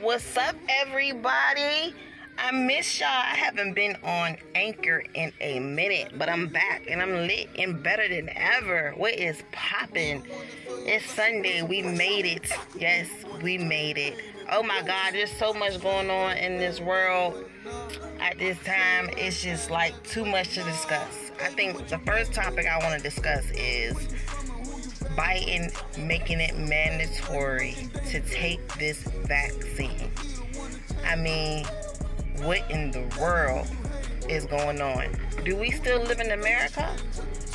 What's up, everybody? I miss y'all. I haven't been on Anchor in a minute, but I'm back and I'm lit and better than ever. What is poppin'? It's Sunday. We made it. Yes, we made it. Oh my God, there's so much going on in this world at this time. It's just like too much to discuss. I think the first topic I want to discuss is Biden making it mandatory to take this vaccine. I mean, what in the world is going on? Do we still live in America?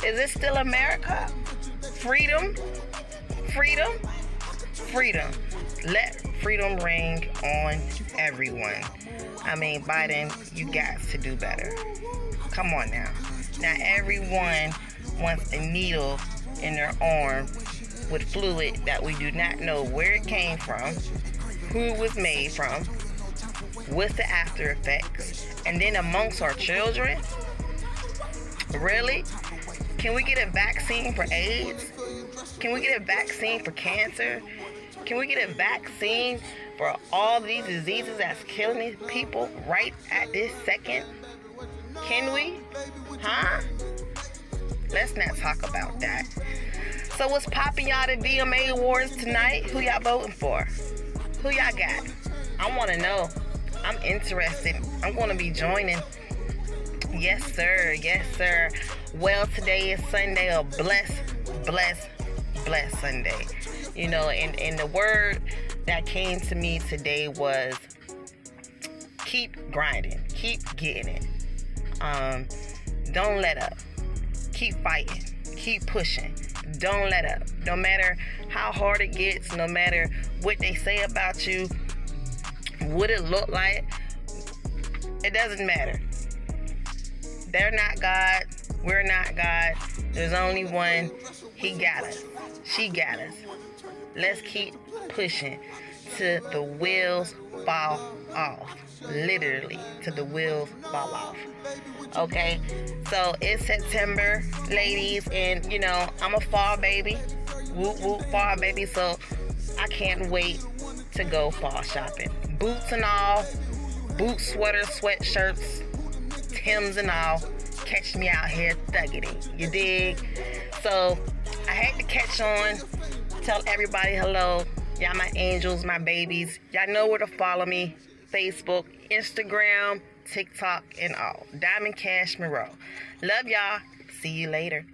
Is it still America? Freedom, freedom, freedom. Let freedom ring on everyone. I mean, Biden, you got to do better. Come on now. Now everyone wants a needle in their arm with fluid that we do not know where it came from, who it was made from, what's the after effects, and then amongst our children? Really? Can we get a vaccine for AIDS? Can we get a vaccine for cancer? Can we get a vaccine for all these diseases that's killing these people right at this second? Can we? Huh? Let's not talk about that. So what's popping, y'all? The VMA Awards tonight? Who y'all voting for? Who y'all got? I want to know. I'm interested. I'm going to be joining. Yes, sir. Yes, sir. Well, today is Sunday. A blessed Sunday. You know, and the word that came to me today was keep grinding. Keep getting it. Don't let up. Keep fighting. Keep pushing. Don't let up. No matter how hard it gets, no matter what they say about you, what it look like, it doesn't matter. They're not God. We're not God. There's only one. He got us. She got us. Let's keep pushing till the wheels fall off. Literally, till the wheels fall off. Okay, so it's September, ladies, and you know, I'm a fall baby. Whoop, whoop, fall baby, so I can't wait to go fall shopping. Boots and all, boot sweaters, sweatshirts, Timbs and all. Catch me out here thuggity, you dig? So I had to catch on, tell everybody hello. Y'all my angels, my babies. Y'all know where to follow me. Facebook, Instagram, TikTok, and all. Diamond Cash Monroe. Love y'all. See you later.